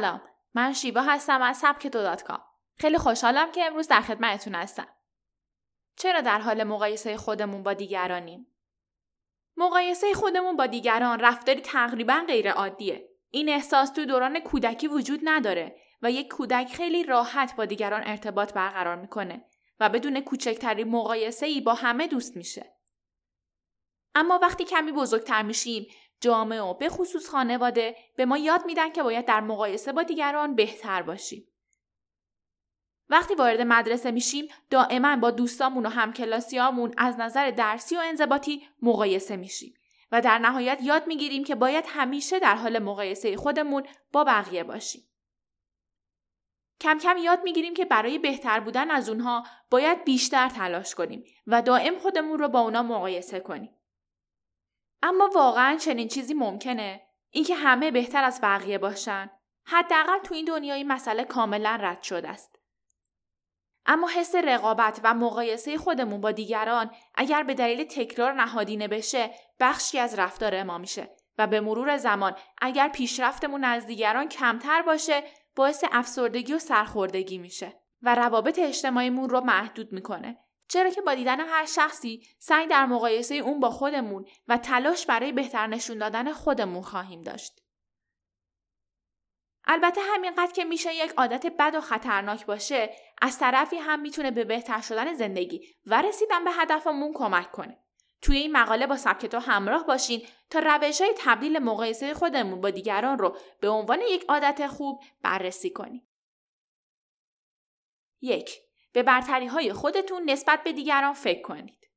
سلام، من شیبا هستم از سبکتو.کام. خیلی خوشحالم که امروز در خدمتتون هستم. چرا در حال مقایسه خودمون با دیگرانیم؟ مقایسه خودمون با دیگران رفتاری تقریبا غیر عادیه. این احساس تو دوران کودکی وجود نداره و یک کودک خیلی راحت با دیگران ارتباط برقرار میکنه و بدون کوچکترین مقایسه‌ای با همه دوست میشه. اما وقتی کمی بزرگتر میشیم، جامعه و به خصوص خانواده به ما یاد میدن که باید در مقایسه با دیگران بهتر باشیم. وقتی وارد مدرسه میشیم، دائما با دوستامون و همکلاسیامون از نظر درسی و انضباطی مقایسه میشیم و در نهایت یاد میگیریم که باید همیشه در حال مقایسه خودمون با بقیه باشیم. کم کم یاد میگیریم که برای بهتر بودن از اونها باید بیشتر تلاش کنیم و دائم خودمون رو با اونا مقایسه کنیم. اما واقعاً چنین چیزی ممکنه؟ اینکه همه بهتر از بقیه باشن؟ حداقل تو این دنیا این مسئله کاملاً رد شده است. اما حس رقابت و مقایسه خودمون با دیگران اگر به دلیل تکرار نهادینه بشه، بخشی از رفتار ما میشه و به مرور زمان اگر پیشرفتمون از دیگران کمتر باشه، باعث افسردگی و سرخوردگی میشه و روابط اجتماعیمون رو محدود میکنه. چرا که با دیدن هر شخصی سعی در مقایسه اون با خودمون و تلاش برای بهتر نشون دادن خودمون خواهیم داشت. البته همینقدر که میشه یک عادت بد و خطرناک باشه، از طرفی هم میتونه به بهتر شدن زندگی و رسیدن به هدفمون کمک کنه. توی این مقاله با سبکتو همراه باشین تا روش‌های تبدیل مقایسه خودمون با دیگران رو به عنوان یک عادت خوب بررسی کنیم. 1. به برتری‌های خودتون نسبت به دیگران فکر کنید.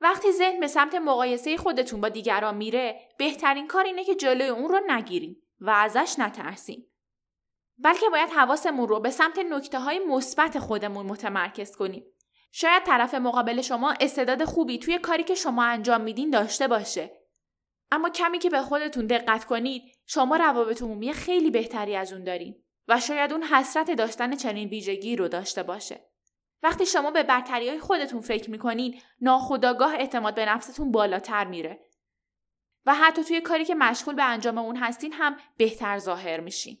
وقتی ذهن به سمت مقایسه خودتون با دیگران میره، بهترین کار اینه که جلوی اون رو نگیریم و ازش نترسیم. بلکه باید حواسمون رو به سمت نکته‌های مثبت خودمون متمرکز کنیم. شاید طرف مقابل شما استعداد خوبی توی کاری که شما انجام میدین داشته باشه. اما کمی که به خودتون دقت کنید، شما روابط عمومی خیلی بهتری از اون دارین و شاید اون حسرت داشتن چنین ویژگی رو داشته باشه. وقتی شما به برتری‌های خودتون فکر می‌کنین، ناخودآگاه اعتماد به نفستون بالاتر میره و حتی توی کاری که مشغول به انجام اون هستین هم بهتر ظاهر میشین.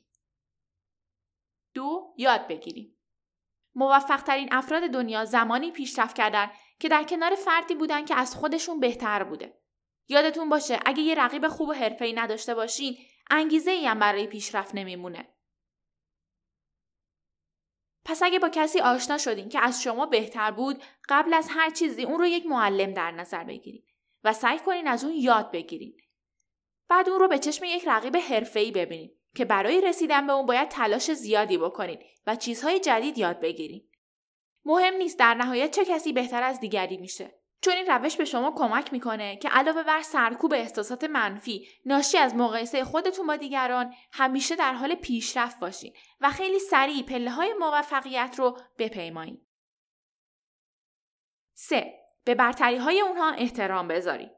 2. یاد بگیریم. موفق‌ترین افراد دنیا زمانی پیشرفت کردن که در کنار فردی بودن که از خودشون بهتر بوده. یادتون باشه اگه یه رقیب خوب و حرفه‌ای نداشته باشین، انگیزه‌ای هم برای پیشرفت نمیمونه. پس اگه با کسی آشنا شدین که از شما بهتر بود، قبل از هر چیزی اون رو یک معلم در نظر بگیرید و سعی کنین از اون یاد بگیرید. بعد اون رو به چشم یک رقیب حرفه‌ای ببینید که برای رسیدن به اون باید تلاش زیادی بکنید و چیزهای جدید یاد بگیرید. مهم نیست در نهایت چه کسی بهتر از دیگری میشه، چون این روش به شما کمک میکنه که علاوه بر سرکوب احساسات منفی ناشی از مقایسه خودتون با دیگران، همیشه در حال پیشرفت باشین و خیلی سریع پله‌های موفقیت رو بپیمایید. 3. به برتری‌های اونها احترام بذارید.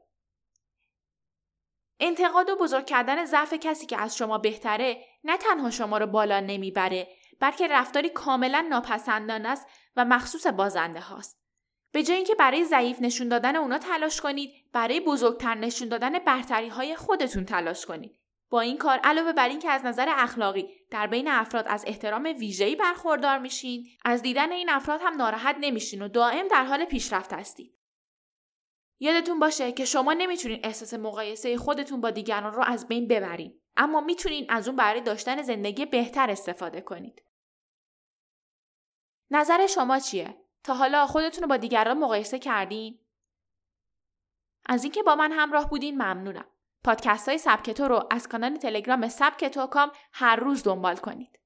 انتقاد و بزرگ کردن ضعف کسی که از شما بهتره نه تنها شما رو بالا نمیبره، بلکه رفتاری کاملا ناپسندانه است و مخصوص بازنده هاست. به جای اینکه برای ضعیف نشون دادن اونا تلاش کنید، برای بزرگتر نشون دادن برتری های خودتون تلاش کنید. با این کار علاوه بر این که از نظر اخلاقی در بین افراد از احترام ویژه‌ای برخوردار میشین، از دیدن این افراد هم ناراحت نمیشین و دائم در حال پیشرفت هستید. یادتون باشه که شما نمیتونین احساس مقایسه خودتون با دیگران رو از بین ببرین، اما میتونین از اون برای داشتن زندگی بهتر استفاده کنید. نظر شما چیه؟ تا حالا خودتون رو با دیگران مقایسه کردین؟ از اینکه با من همراه بودین ممنونم. پادکست‌های سبکتو رو از کانال تلگرام سبکتو.کام هر روز دنبال کنید.